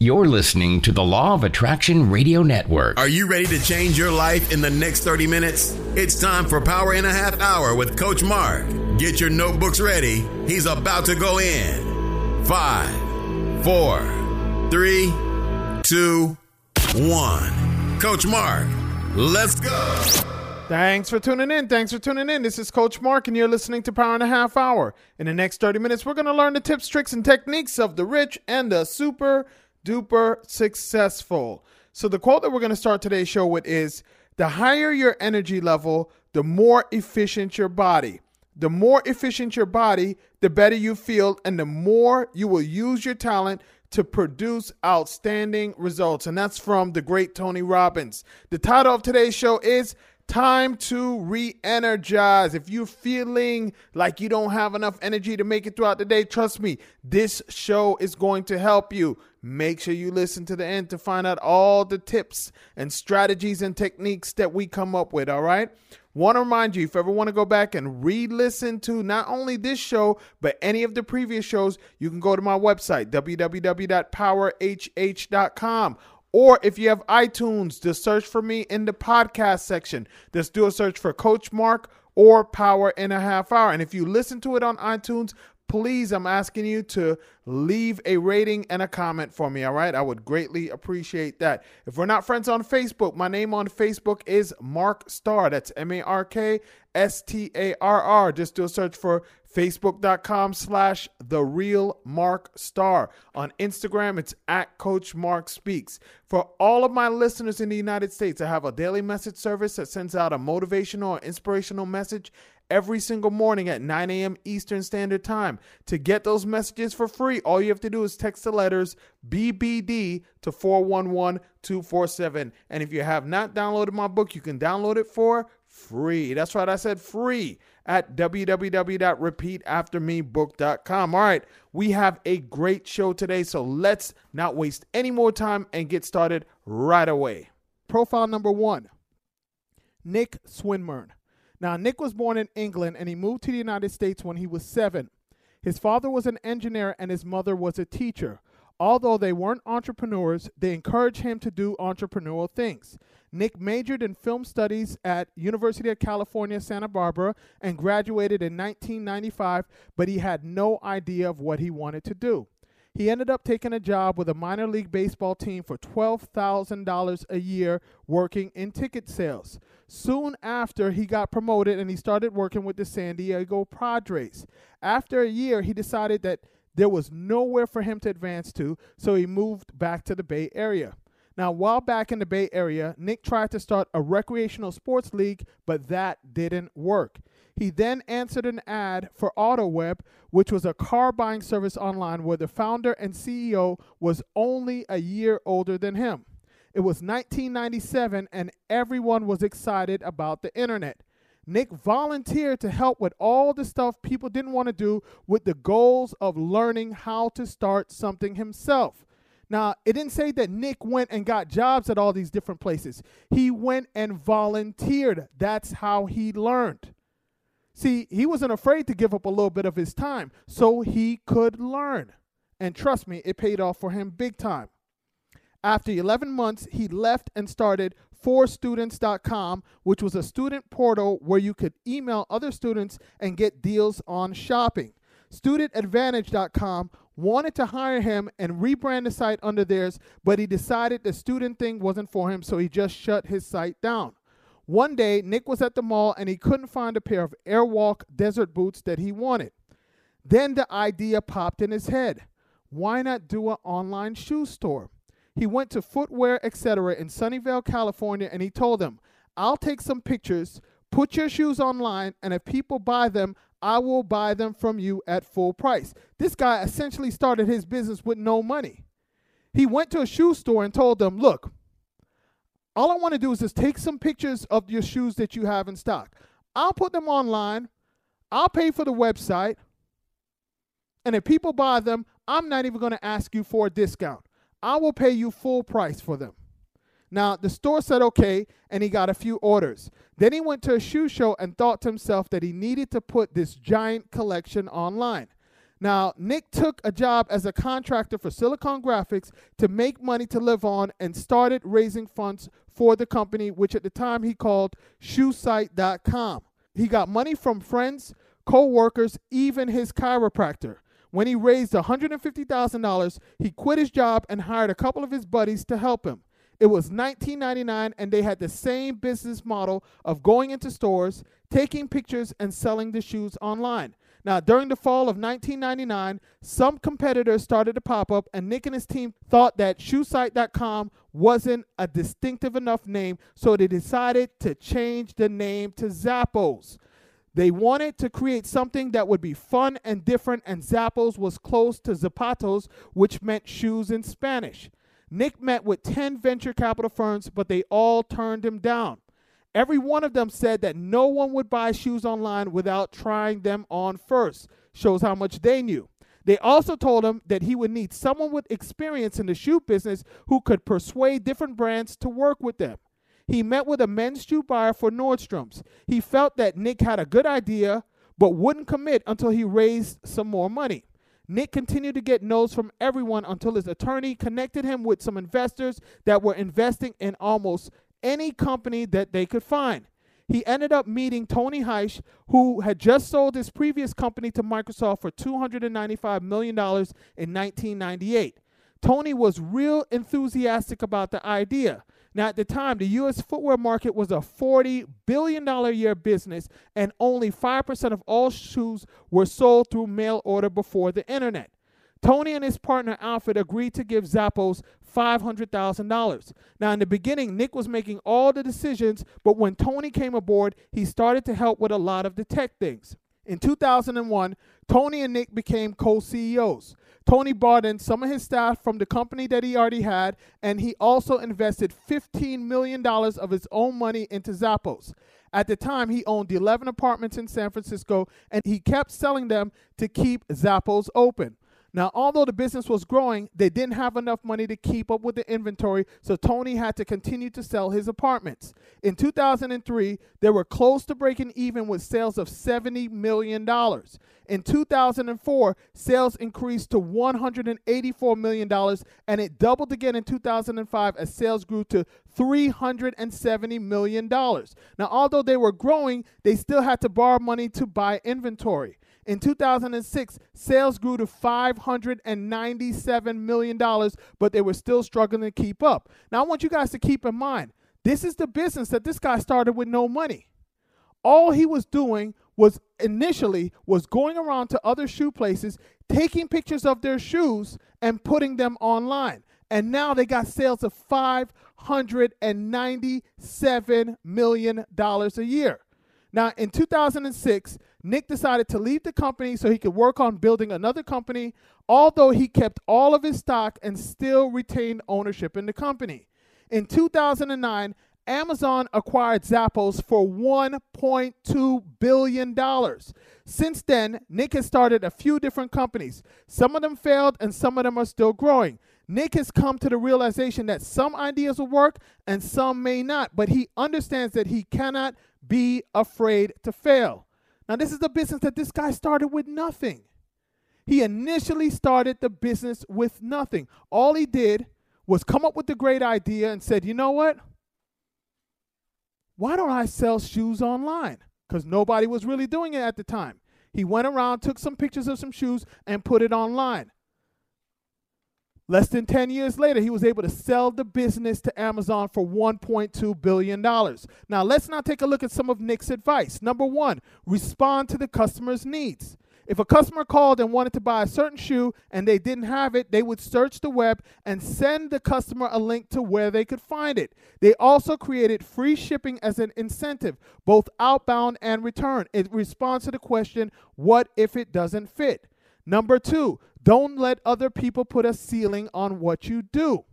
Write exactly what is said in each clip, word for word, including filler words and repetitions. You're listening to the Law of Attraction Radio Network. Are you ready to change your life in the next thirty minutes? It's time for Power and a Half Hour with Coach Mark. Get your notebooks ready. He's about to go in. Five, four, three, two, one. Coach Mark, let's go. Thanks for tuning in. Thanks for tuning in. This is Coach Mark, and you're listening to Power and a Half Hour. In the next thirty minutes, we're going to learn the tips, tricks, and techniques of the rich and the super duper successful. So the quote that we're going to start today's show with is, the higher your energy level, the more efficient your body. The more efficient your body, the better you feel, and the more you will use your talent to produce outstanding results. And that's from the great Tony Robbins. The title of today's show is Time to Re-Energize. If you're feeling like you don't have enough energy to make it throughout the day, trust me, this show is going to help you. Make sure you listen to the end to find out all the tips and strategies and techniques that we come up with, all right? Want to remind you, if you ever want to go back and re-listen to not only this show, but any of the previous shows, you can go to my website, w w w dot power h h dot com. Or if you have iTunes, just search for me in the podcast section. Just do a search for Coach Mark or Power and a Half Hour. And if you listen to it on iTunes, please, I'm asking you to leave a rating and a comment for me, all right? I would greatly appreciate that. If we're not friends on Facebook, my name on Facebook is Mark Starr. That's M A R K S T A R R. Just do a search for Facebook.com slash The Real Mark Starr. On Instagram, it's at Coach Mark Speaks. For all of my listeners in the United States, I have a daily message service that sends out a motivational or inspirational message every single morning at nine a.m. Eastern Standard Time. To get those messages for free, all you have to do is text the letters B B D to four one one two four seven. And if you have not downloaded my book, you can download it for free. That's right, I said free at w w w dot repeat after me book dot com. All right, we have a great show today, so let's not waste any more time and get started right away. Profile number one, Nick Swinburne. Now, Nick was born in England, and he moved to the United States when he was seven. His father was an engineer, and his mother was a teacher. Although they weren't entrepreneurs, they encouraged him to do entrepreneurial things. Nick majored in film studies at University of California, Santa Barbara, and graduated in nineteen ninety-five, but he had no idea of what he wanted to do. He ended up taking a job with a minor league baseball team for twelve thousand dollars a year working in ticket sales. Soon after, he got promoted and he started working with the San Diego Padres. After a year, he decided that there was nowhere for him to advance to, so he moved back to the Bay Area. Now, while back in the Bay Area, Nick tried to start a recreational sports league, but that didn't work. He then answered an ad for AutoWeb, which was a car buying service online where the founder and C E O was only a year older than him. It was nineteen ninety-seven, and everyone was excited about the internet. Nick volunteered to help with all the stuff people didn't want to do with the goals of learning how to start something himself. Now, it didn't say that Nick went and got jobs at all these different places. He went and volunteered. That's how he learned. See, he wasn't afraid to give up a little bit of his time so he could learn. And trust me, it paid off for him big time. After eleven months, he left and started For Students dot com, which was a student portal where you could email other students and get deals on shopping. Student Advantage dot com wanted to hire him and rebrand the site under theirs, but he decided the student thing wasn't for him, so he just shut his site down. One day, Nick was at the mall and he couldn't find a pair of Airwalk desert boots that he wanted. Then the idea popped in his head. Why not do an online shoe store? He went to Footwear, et cetera in Sunnyvale, California, and he told them, I'll take some pictures, put your shoes online, and if people buy them, I will buy them from you at full price. This guy essentially started his business with no money. He went to a shoe store and told them, look, all I want to do is just take some pictures of your shoes that you have in stock. I'll put them online. I'll pay for the website. And if people buy them, I'm not even going to ask you for a discount. I will pay you full price for them. Now, the store said okay, and he got a few orders. Then he went to a shoe show and thought to himself that he needed to put this giant collection online. Now, Nick took a job as a contractor for Silicon Graphics to make money to live on and started raising funds for the company, which at the time he called shoe site dot com. He got money from friends, co-workers, even his chiropractor. When he raised one hundred fifty thousand dollars, he quit his job and hired a couple of his buddies to help him. It was nineteen ninety-nine, and they had the same business model of going into stores, taking pictures, and selling the shoes online. Now, during the fall of nineteen ninety-nine, some competitors started to pop up, and Nick and his team thought that shoe site dot com wasn't a distinctive enough name, so they decided to change the name to Zappos. They wanted to create something that would be fun and different, and Zappos was close to Zapatos, which meant shoes in Spanish. Nick met with ten venture capital firms, but they all turned him down. Every one of them said that no one would buy shoes online without trying them on first. Shows how much they knew. They also told him that he would need someone with experience in the shoe business who could persuade different brands to work with them. He met with a men's shoe buyer for Nordstrom's. He felt that Nick had a good idea, but wouldn't commit until he raised some more money. Nick continued to get no's from everyone until his attorney connected him with some investors that were investing in almost any company that they could find. He ended up meeting Tony Hsieh, who had just sold his previous company to Microsoft for two hundred ninety-five million dollars in nineteen ninety-eight. Tony was real enthusiastic about the idea. Now, at the time, the U S footwear market was a forty billion dollars a year business, and only five percent of all shoes were sold through mail order before the internet. Tony and his partner, Alfred, agreed to give Zappos five hundred thousand dollars. Now, in the beginning, Nick was making all the decisions, but when Tony came aboard, he started to help with a lot of the tech things. In two thousand one, Tony and Nick became co-C E Os. Tony brought in some of his staff from the company that he already had, and he also invested fifteen million dollars of his own money into Zappos. At the time, he owned eleven apartments in San Francisco, and he kept selling them to keep Zappos open. Now, although the business was growing, they didn't have enough money to keep up with the inventory, so Tony had to continue to sell his apartments. In two thousand three, they were close to breaking even with sales of seventy million dollars. In two thousand four, sales increased to one hundred eighty-four million dollars, and it doubled again in two thousand five as sales grew to three hundred seventy million dollars. Now, although they were growing, they still had to borrow money to buy inventory. In two thousand six, sales grew to five hundred ninety-seven million dollars, but they were still struggling to keep up. Now, I want you guys to keep in mind, this is the business that this guy started with no money. All he was doing was initially was going around to other shoe places, taking pictures of their shoes and putting them online. And now they got sales of five hundred ninety-seven million dollars a year. Now, in two thousand six, Nick decided to leave the company so he could work on building another company, although he kept all of his stock and still retained ownership in the company. In two thousand nine, Amazon acquired Zappos for one point two billion dollars. Since then, Nick has started a few different companies. Some of them failed and some of them are still growing. Nick has come to the realization that some ideas will work and some may not, but he understands that he cannot be afraid to fail. Now, this is the business that this guy started with nothing. He initially started the business with nothing. All he did was come up with the great idea and said, you know what? Why don't I sell shoes online? Because nobody was really doing it at the time. He went around, took some pictures of some shoes, and put it online. Less than ten years later, he was able to sell the business to Amazon for one point two billion dollars. Now, let's now take a look at some of Nick's advice. Number one, respond to the customer's needs. If a customer called and wanted to buy a certain shoe and they didn't have it, they would search the web and send the customer a link to where they could find it. They also created free shipping as an incentive, both outbound and return. It responds to the question, what if it doesn't fit? Number two, Don't let other people put a ceiling on what you do.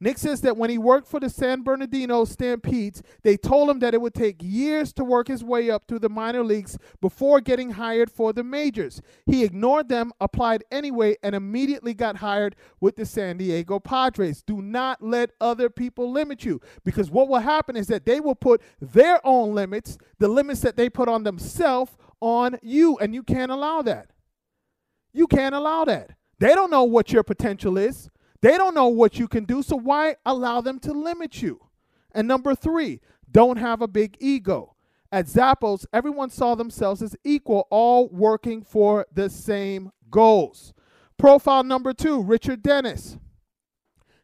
Nick says that when he worked for the San Bernardino Stampedes, they told him that it would take years to work his way up through the minor leagues before getting hired for the majors. He ignored them, applied anyway, and immediately got hired with the San Diego Padres. Do not let other people limit you, because what will happen is that they will put their own limits, the limits that they put on themselves, on you, and you can't allow that. You can't allow that. They don't know what your potential is. They don't know what you can do, so why allow them to limit you? And number three, don't have a big ego. At Zappos, everyone saw themselves as equal, all working for the same goals. Profile number two, Richard Dennis.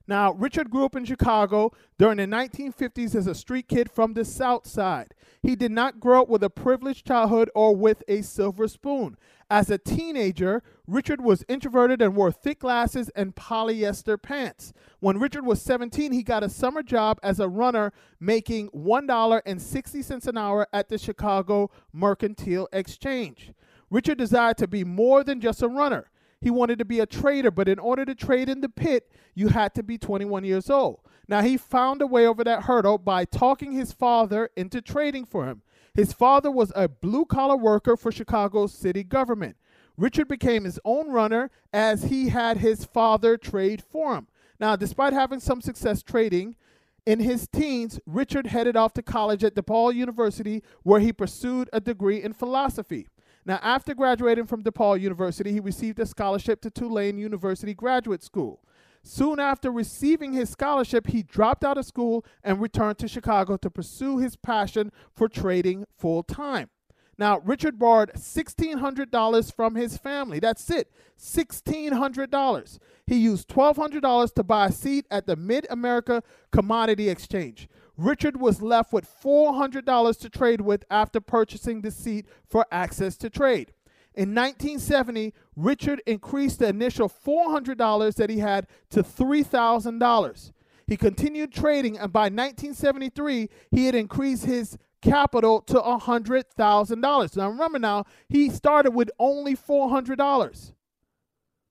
Now, Richard grew up in Chicago during the nineteen fifties as a street kid from the South Side. He did not grow up with a privileged childhood or with a silver spoon. As a teenager, Richard was introverted and wore thick glasses and polyester pants. When Richard was seventeen, he got a summer job as a runner, making one dollar and sixty cents an hour at the Chicago Mercantile Exchange. Richard desired to be more than just a runner. He wanted to be a trader, but in order to trade in the pit, you had to be twenty-one years old. Now, he found a way over that hurdle by talking his father into trading for him. His father was a blue-collar worker for Chicago's city government. Richard became his own runner as he had his father trade for him. Now, despite having some success trading, in his teens, Richard headed off to college at DePaul University, where he pursued a degree in philosophy. Now, after graduating from DePaul University, he received a scholarship to Tulane University Graduate School. Soon after receiving his scholarship, he dropped out of school and returned to Chicago to pursue his passion for trading full-time. Now, Richard borrowed sixteen hundred dollars from his family. That's it, sixteen hundred dollars. He used twelve hundred dollars to buy a seat at the Mid-America Commodity Exchange. Richard was left with four hundred dollars to trade with after purchasing the seat for access to trade. In nineteen seventy, Richard increased the initial four hundred dollars that he had to three thousand dollars. He continued trading, and by nineteen seventy-three, he had increased his capital to one hundred thousand dollars. Now, remember now, he started with only four hundred dollars.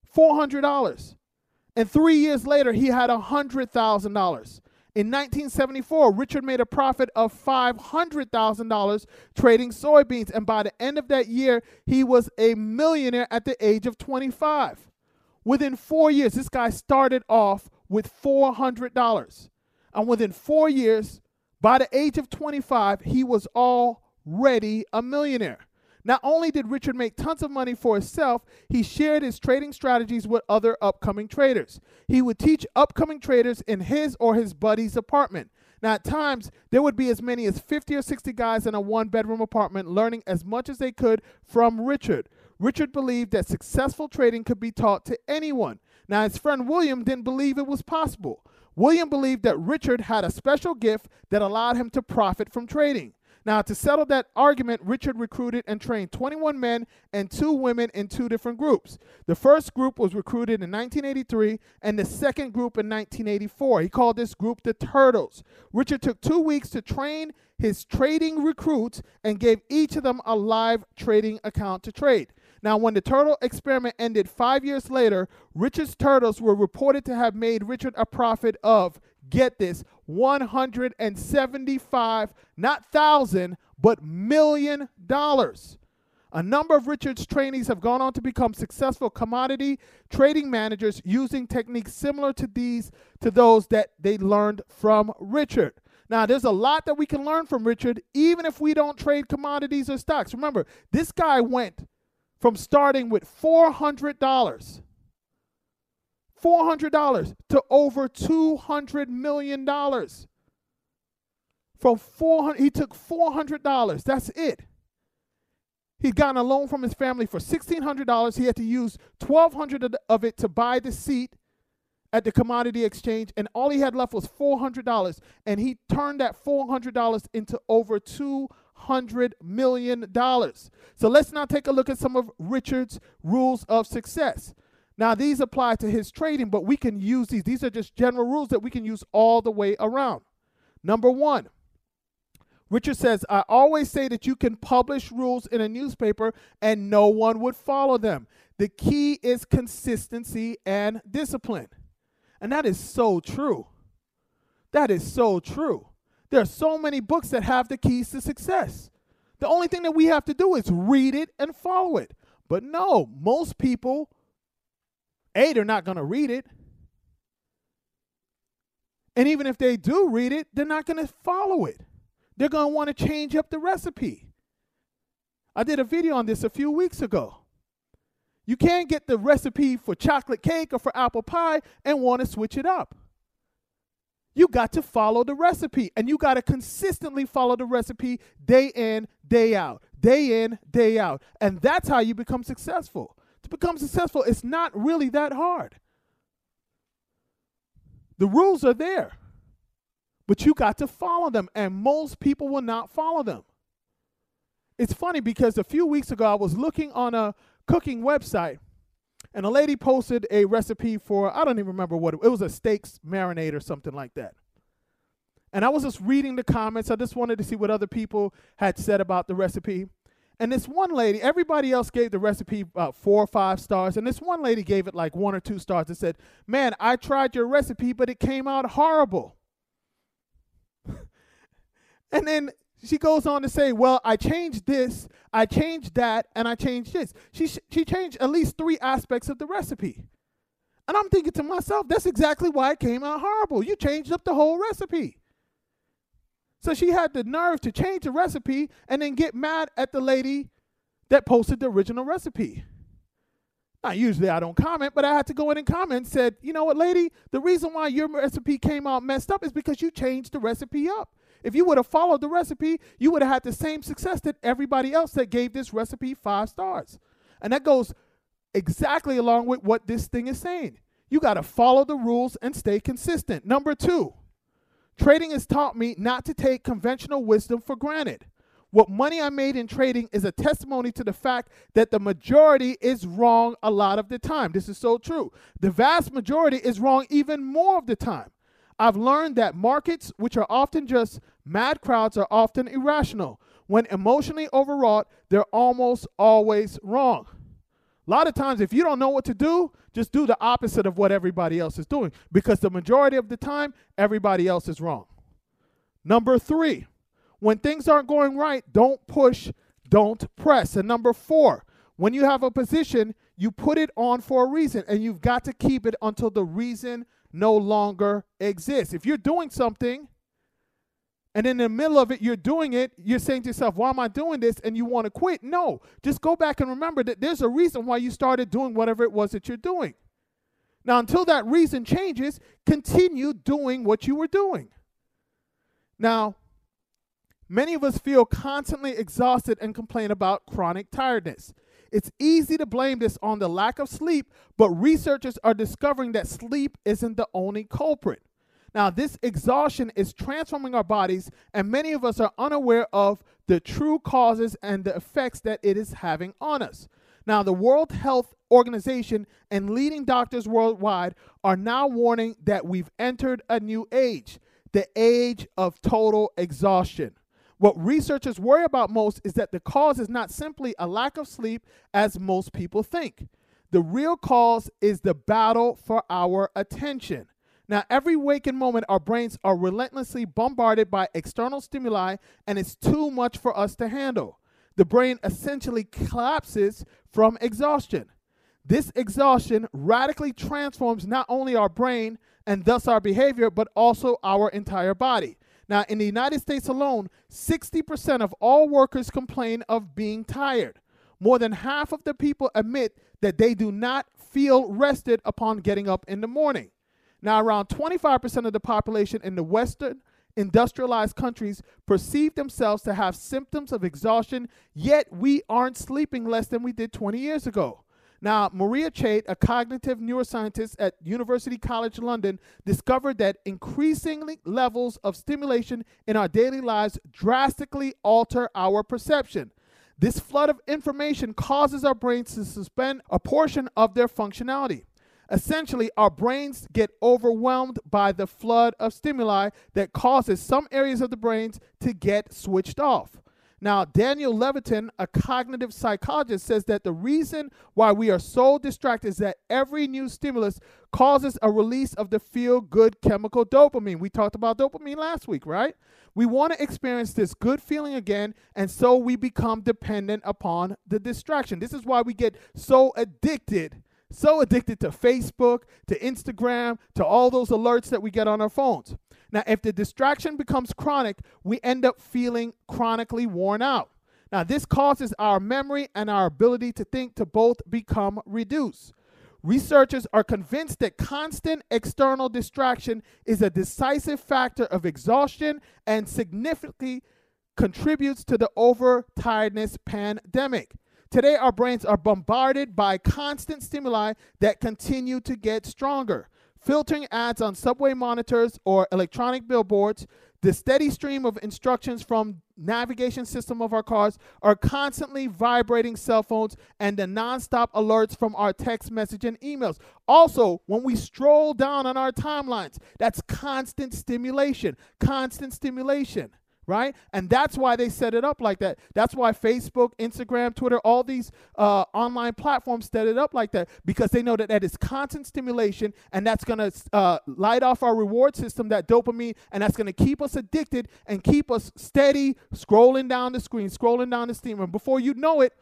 four hundred dollars. And three years later, he had one hundred thousand dollars. In nineteen seventy-four, Richard made a profit of five hundred thousand dollars trading soybeans, and by the end of that year, he was a millionaire at the age of twenty-five. Within four years, this guy started off with four hundred dollars. And within four years, by the age of twenty-five, he was already a millionaire. Not only did Richard make tons of money for himself, he shared his trading strategies with other upcoming traders. He would teach upcoming traders in his or his buddy's apartment. Now, at times, there would be as many as fifty or sixty guys in a one-bedroom apartment learning as much as they could from Richard. Richard believed that successful trading could be taught to anyone. Now, his friend William didn't believe it was possible. William believed that Richard had a special gift that allowed him to profit from trading. Now, to settle that argument, Richard recruited and trained twenty-one men and two women in two different groups. The first group was recruited in nineteen eighty-three and the second group in nineteen eighty-four. He called this group the Turtles. Richard took two weeks to train his trading recruits and gave each of them a live trading account to trade. Now, when the turtle experiment ended five years later, Richard's turtles were reported to have made Richard a profit of, get this, one hundred seventy-five, not thousand, but million dollars. A number of Richard's trainees have gone on to become successful commodity trading managers using techniques similar to these, to those that they learned from Richard. Now, there's a lot that we can learn from Richard, even if we don't trade commodities or stocks. Remember, this guy went from starting with four hundred dollars. four hundred dollars to over two hundred million dollars. From four hundred, he took four hundred dollars. That's it. He'd gotten a loan from his family for sixteen hundred dollars. He had to use twelve hundred dollars of it to buy the seat at the commodity exchange, and all he had left was four hundred dollars, and he turned that four hundred dollars into over two hundred million dollars. So let's now take a look at some of Richard's rules of success. Now, these apply to his trading, but we can use these. These are just general rules that we can use all the way around. Number one, Richard says, I always say that you can publish rules in a newspaper and no one would follow them. The key is consistency and discipline. And that is so true. That is so true. There are so many books that have the keys to success. The only thing that we have to do is read it and follow it. But no, most people, A, they're not going to read it. And even if they do read it, they're not going to follow it. They're going to want to change up the recipe. I did a video on this a few weeks ago. You can't get the recipe for chocolate cake or for apple pie and want to switch it up. You got to follow the recipe, and you got to consistently follow the recipe day in, day out, day in, day out. And that's how you become successful. To become successful, it's not really that hard. The rules are there, but you got to follow them, and most people will not follow them. It's funny because a few weeks ago, I was looking on a cooking website, and a lady posted a recipe for, I don't even remember what, it, it was a steaks marinade or something like that. And I was just reading the comments. I just wanted to see what other people had said about the recipe. And this one lady, everybody else gave the recipe about four or five stars, and this one lady gave it like one or two stars and said, man, I tried your recipe, but it came out horrible. And then she goes on to say, well, I changed this, I changed that, and I changed this. She, sh she changed at least three aspects of the recipe. And I'm thinking to myself, that's exactly why it came out horrible. You changed up the whole recipe. So she had the nerve to change the recipe and then get mad at the lady that posted the original recipe. Now, usually I don't comment, but I had to go in and comment and said, you know what, lady, the reason why your recipe came out messed up is because you changed the recipe up. If you would have followed the recipe, you would have had the same success that everybody else that gave this recipe five stars. And that goes exactly along with what this thing is saying. You got to follow the rules and stay consistent. Number two, trading has taught me not to take conventional wisdom for granted. What money I made in trading is a testimony to the fact that the majority is wrong a lot of the time. This is so true. The vast majority is wrong even more of the time. I've learned that markets, which are often just mad crowds, are often irrational. When emotionally overwrought, they're almost always wrong. A lot of times, if you don't know what to do, just do the opposite of what everybody else is doing, because the majority of the time, everybody else is wrong. Number three, when things aren't going right, don't push, don't press. And number four, when you have a position, you put it on for a reason, and you've got to keep it until the reason no longer exists. If you're doing something and in the middle of it, you're doing it, you're saying to yourself, why am I doing this? And you want to quit. No, just go back and remember that there's a reason why you started doing whatever it was that you're doing. Now, until that reason changes, continue doing what you were doing. Now, many of us feel constantly exhausted and complain about chronic tiredness. It's easy to blame this on the lack of sleep, but researchers are discovering that sleep isn't the only culprit. Now, this exhaustion is transforming our bodies, and many of us are unaware of the true causes and the effects that it is having on us. Now, the World Health Organization and leading doctors worldwide are now warning that we've entered a new age, the age of total exhaustion. What researchers worry about most is that the cause is not simply a lack of sleep, as most people think. The real cause is the battle for our attention. Now, every waking moment, our brains are relentlessly bombarded by external stimuli, and it's too much for us to handle. The brain essentially collapses from exhaustion. This exhaustion radically transforms not only our brain and thus our behavior, but also our entire body. Now, in the United States alone, sixty percent of all workers complain of being tired. More than half of the people admit that they do not feel rested upon getting up in the morning. Now, around twenty-five percent of the population in the Western industrialized countries perceive themselves to have symptoms of exhaustion, yet we aren't sleeping less than we did twenty years ago. Now, Maria Chait, a cognitive neuroscientist at University College London, discovered that increasingly levels of stimulation in our daily lives drastically alter our perception. This flood of information causes our brains to suspend a portion of their functionality. Essentially, our brains get overwhelmed by the flood of stimuli that causes some areas of the brains to get switched off. Now, Daniel Levitin, a cognitive psychologist, says that the reason why we are so distracted is that every new stimulus causes a release of the feel-good chemical dopamine. We talked about dopamine last week, right? We want to experience this good feeling again, and so we become dependent upon the distraction. This is why we get so addicted, so addicted to Facebook, to Instagram, to all those alerts that we get on our phones. Now, if the distraction becomes chronic, we end up feeling chronically worn out. Now, this causes our memory and our ability to think to both become reduced. Researchers are convinced that constant external distraction is a decisive factor of exhaustion and significantly contributes to the overtiredness pandemic. Today, our brains are bombarded by constant stimuli that continue to get stronger. Filtering ads on subway monitors or electronic billboards, the steady stream of instructions from navigation system of our cars, our constantly vibrating cell phones, and the nonstop alerts from our text message and emails. Also, when we stroll down on our timelines, that's constant stimulation, constant stimulation, right? And that's why they set it up like that. That's why Facebook, Instagram, Twitter, all these uh, online platforms set it up like that, because they know that that is constant stimulation, and that's going to uh, light off our reward system, that dopamine, and that's going to keep us addicted and keep us steady, scrolling down the screen, scrolling down the steamer. And before you know it,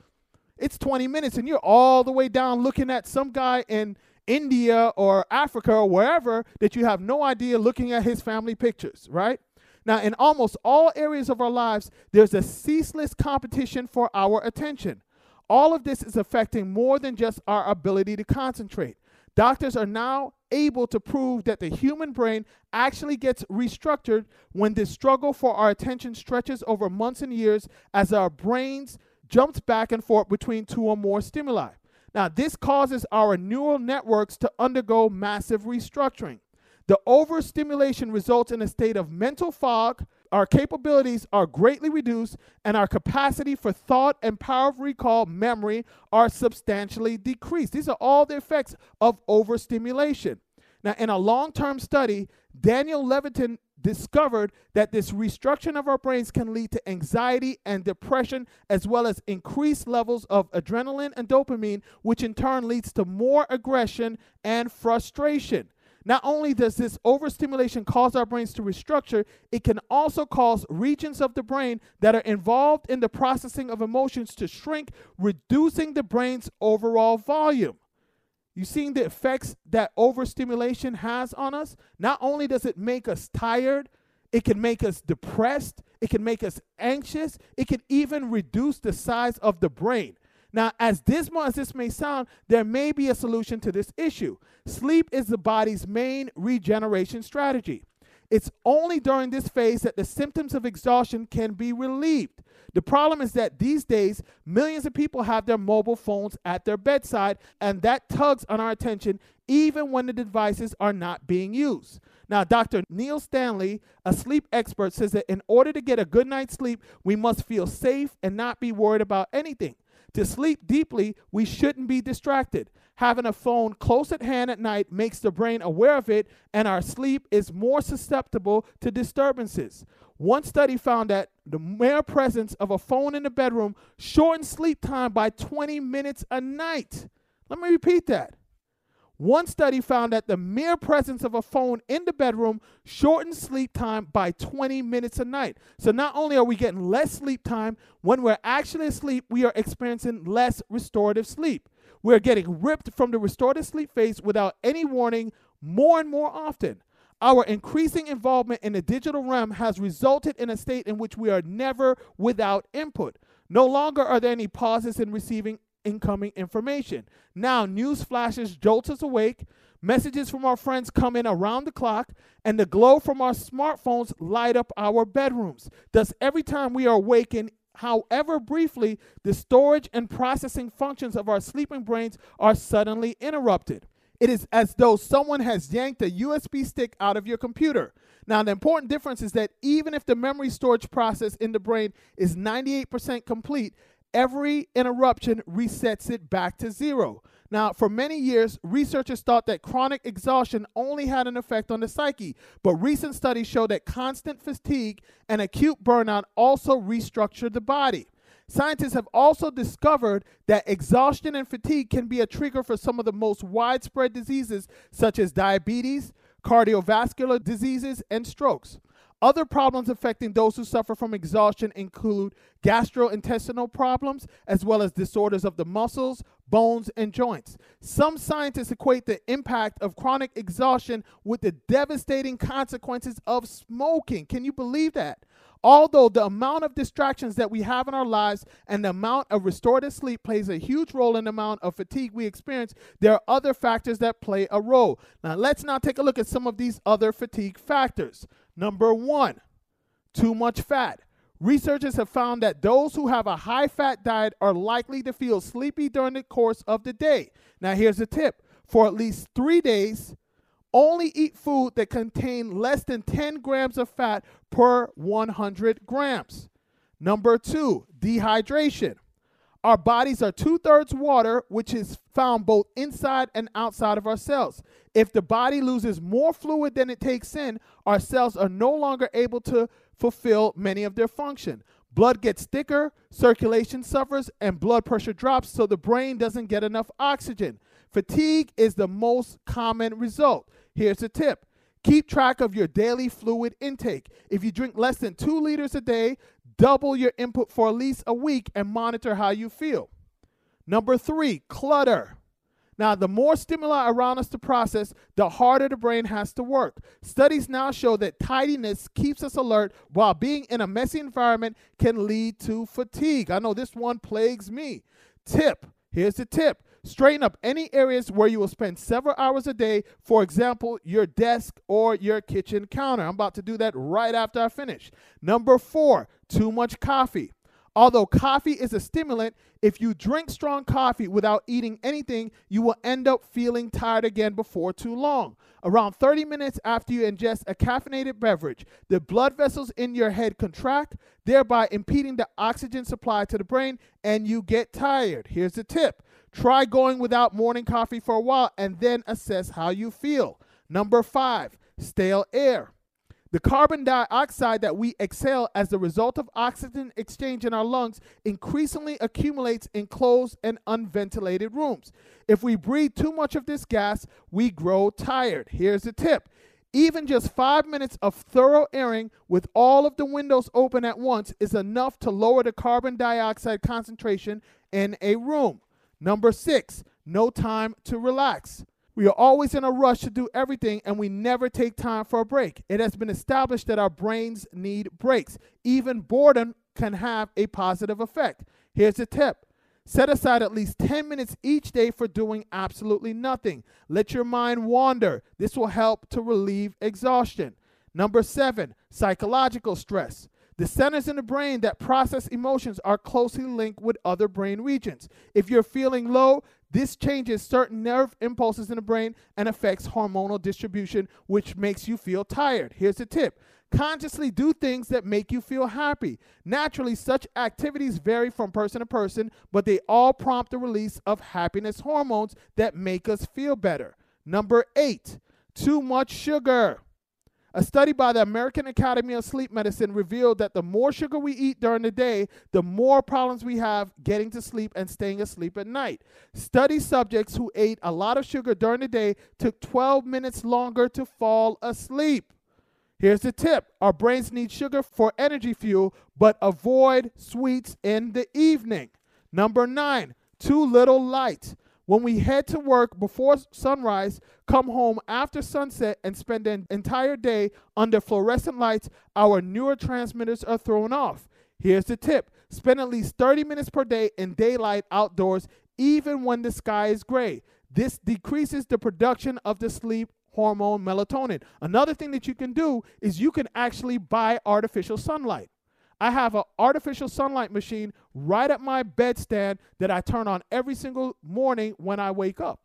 it's twenty minutes, and you're all the way down looking at some guy in India or Africa or wherever that you have no idea, looking at his family pictures, right? Now, in almost all areas of our lives, there's a ceaseless competition for our attention. All of this is affecting more than just our ability to concentrate. Doctors are now able to prove that the human brain actually gets restructured when this struggle for our attention stretches over months and years as our brains jumps back and forth between two or more stimuli. Now, this causes our neural networks to undergo massive restructuring. The overstimulation results in a state of mental fog, our capabilities are greatly reduced, and our capacity for thought and power of recall, memory, are substantially decreased. These are all the effects of overstimulation. Now, in a long-term study, Daniel Levitin discovered that this restructuring of our brains can lead to anxiety and depression, as well as increased levels of adrenaline and dopamine, which in turn leads to more aggression and frustration. Not only does this overstimulation cause our brains to restructure, it can also cause regions of the brain that are involved in the processing of emotions to shrink, reducing the brain's overall volume. You seeing the effects that overstimulation has on us? Not only does it make us tired, it can make us depressed, it can make us anxious, it can even reduce the size of the brain. Now, as dismal as this may sound, there may be a solution to this issue. Sleep is the body's main regeneration strategy. It's only during this phase that the symptoms of exhaustion can be relieved. The problem is that these days, millions of people have their mobile phones at their bedside, and that tugs on our attention even when the devices are not being used. Now, Doctor Neil Stanley, a sleep expert, says that in order to get a good night's sleep, we must feel safe and not be worried about anything. To sleep deeply, we shouldn't be distracted. Having a phone close at hand at night makes the brain aware of it, and our sleep is more susceptible to disturbances. One study found that the mere presence of a phone in the bedroom shortened sleep time by twenty minutes a night. Let me repeat that. One study found that the mere presence of a phone in the bedroom shortened sleep time by twenty minutes a night. So not only are we getting less sleep time, when we're actually asleep, we are experiencing less restorative sleep. We're getting ripped from the restorative sleep phase without any warning more and more often. Our increasing involvement in the digital realm has resulted in a state in which we are never without input. No longer are there any pauses in receiving incoming information. Now, news flashes jolt us awake, messages from our friends come in around the clock, and the glow from our smartphones light up our bedrooms. Thus, every time we are awakened, however briefly, the storage and processing functions of our sleeping brains are suddenly interrupted. It is as though someone has yanked a U S B stick out of your computer. Now, the important difference is that even if the memory storage process in the brain is ninety-eight percent complete, every interruption resets it back to zero. Now, for many years, researchers thought that chronic exhaustion only had an effect on the psyche, but recent studies show that constant fatigue and acute burnout also restructure the body. Scientists have also discovered that exhaustion and fatigue can be a trigger for some of the most widespread diseases, such as diabetes, cardiovascular diseases, and strokes. Other problems affecting those who suffer from exhaustion include gastrointestinal problems, as well as disorders of the muscles, bones, and joints. Some scientists equate the impact of chronic exhaustion with the devastating consequences of smoking. Can you believe that? Although the amount of distractions that we have in our lives and the amount of restorative sleep plays a huge role in the amount of fatigue we experience, there are other factors that play a role. Now, let's now take a look at some of these other fatigue factors. Number one, too much fat. Researchers have found that those who have a high-fat diet are likely to feel sleepy during the course of the day. Now, here's a tip. For at least three days, only eat food that contain less than ten grams of fat per one hundred grams. Number two, dehydration. Our bodies are two-thirds water, which is found both inside and outside of our cells. If the body loses more fluid than it takes in, our cells are no longer able to fulfill many of their function. Blood gets thicker, circulation suffers, and blood pressure drops, so the brain doesn't get enough oxygen. Fatigue is the most common result. Here's a tip. Keep track of your daily fluid intake. If you drink less than two liters a day, double your input for at least a week and monitor how you feel. Number three, clutter. Now, the more stimuli around us to process, the harder the brain has to work. Studies now show that tidiness keeps us alert, while being in a messy environment can lead to fatigue. I know this one plagues me. Tip. Here's the tip. Straighten up any areas where you will spend several hours a day, for example, your desk or your kitchen counter. I'm about to do that right after I finish. Number four, too much coffee. Although coffee is a stimulant, if you drink strong coffee without eating anything, you will end up feeling tired again before too long. Around thirty minutes after you ingest a caffeinated beverage, the blood vessels in your head contract, thereby impeding the oxygen supply to the brain, and you get tired. Here's the tip. Try going without morning coffee for a while and then assess how you feel. Number five, stale air. The carbon dioxide that we exhale as a result of oxygen exchange in our lungs increasingly accumulates in closed and unventilated rooms. If we breathe too much of this gas, we grow tired. Here's the tip. Even just five minutes of thorough airing with all of the windows open at once is enough to lower the carbon dioxide concentration in a room. Number six, no time to relax. We are always in a rush to do everything, and we never take time for a break. It has been established that our brains need breaks. Even boredom can have a positive effect. Here's a tip. Set aside at least ten minutes each day for doing absolutely nothing. Let your mind wander. This will help to relieve exhaustion. Number seven, psychological stress. The centers in the brain that process emotions are closely linked with other brain regions. If you're feeling low, this changes certain nerve impulses in the brain and affects hormonal distribution, which makes you feel tired. Here's the tip. Consciously do things that make you feel happy. Naturally, such activities vary from person to person, but they all prompt the release of happiness hormones that make us feel better. Number eight, too much sugar. A study by the American Academy of Sleep Medicine revealed that the more sugar we eat during the day, the more problems we have getting to sleep and staying asleep at night. Study subjects who ate a lot of sugar during the day took twelve minutes longer to fall asleep. Here's the tip. Our brains need sugar for energy fuel, but avoid sweets in the evening. Number nine, too little light. When we head to work before sunrise, come home after sunset, and spend an entire day under fluorescent lights, our neurotransmitters are thrown off. Here's the tip. Spend at least thirty minutes per day in daylight outdoors, even when the sky is gray. This decreases the production of the sleep hormone melatonin. Another thing that you can do is you can actually buy artificial sunlight. I have an artificial sunlight machine right at my bedstand that I turn on every single morning when I wake up.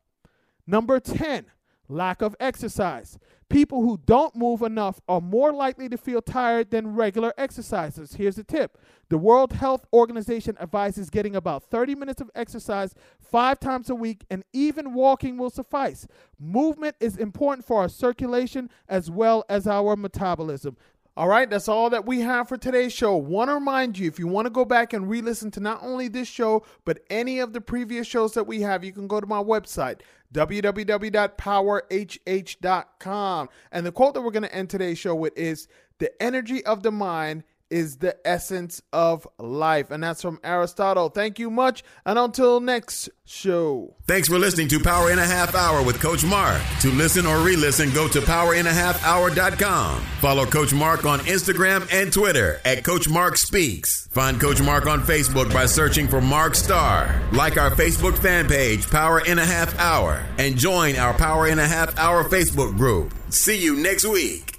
Number ten, Lack of exercise. People who don't move enough are more likely to feel tired than regular exercisers. Here's a tip. The World Health Organization advises getting about thirty minutes of exercise five times a week, and even walking will suffice. Movement is important for our circulation as well as our metabolism. All right, that's all that we have for today's show. Want to remind you, if you want to go back and re-listen to not only this show, but any of the previous shows that we have, you can go to my website, w w w dot power h h dot com. And the quote that we're going to end today's show with is, "The energy of the mind is the essence of life." And that's from Aristotle. Thank you much, and until next show. Thanks for listening to Power in a Half Hour with Coach Mark. To listen or re-listen, go to power in a half hour dot com. Follow Coach Mark on Instagram and Twitter at Coach Mark Speaks. Find Coach Mark on Facebook by searching for Mark Starr. Like our Facebook fan page, Power in a Half Hour, and join our Power in a Half Hour Facebook group. See you next week.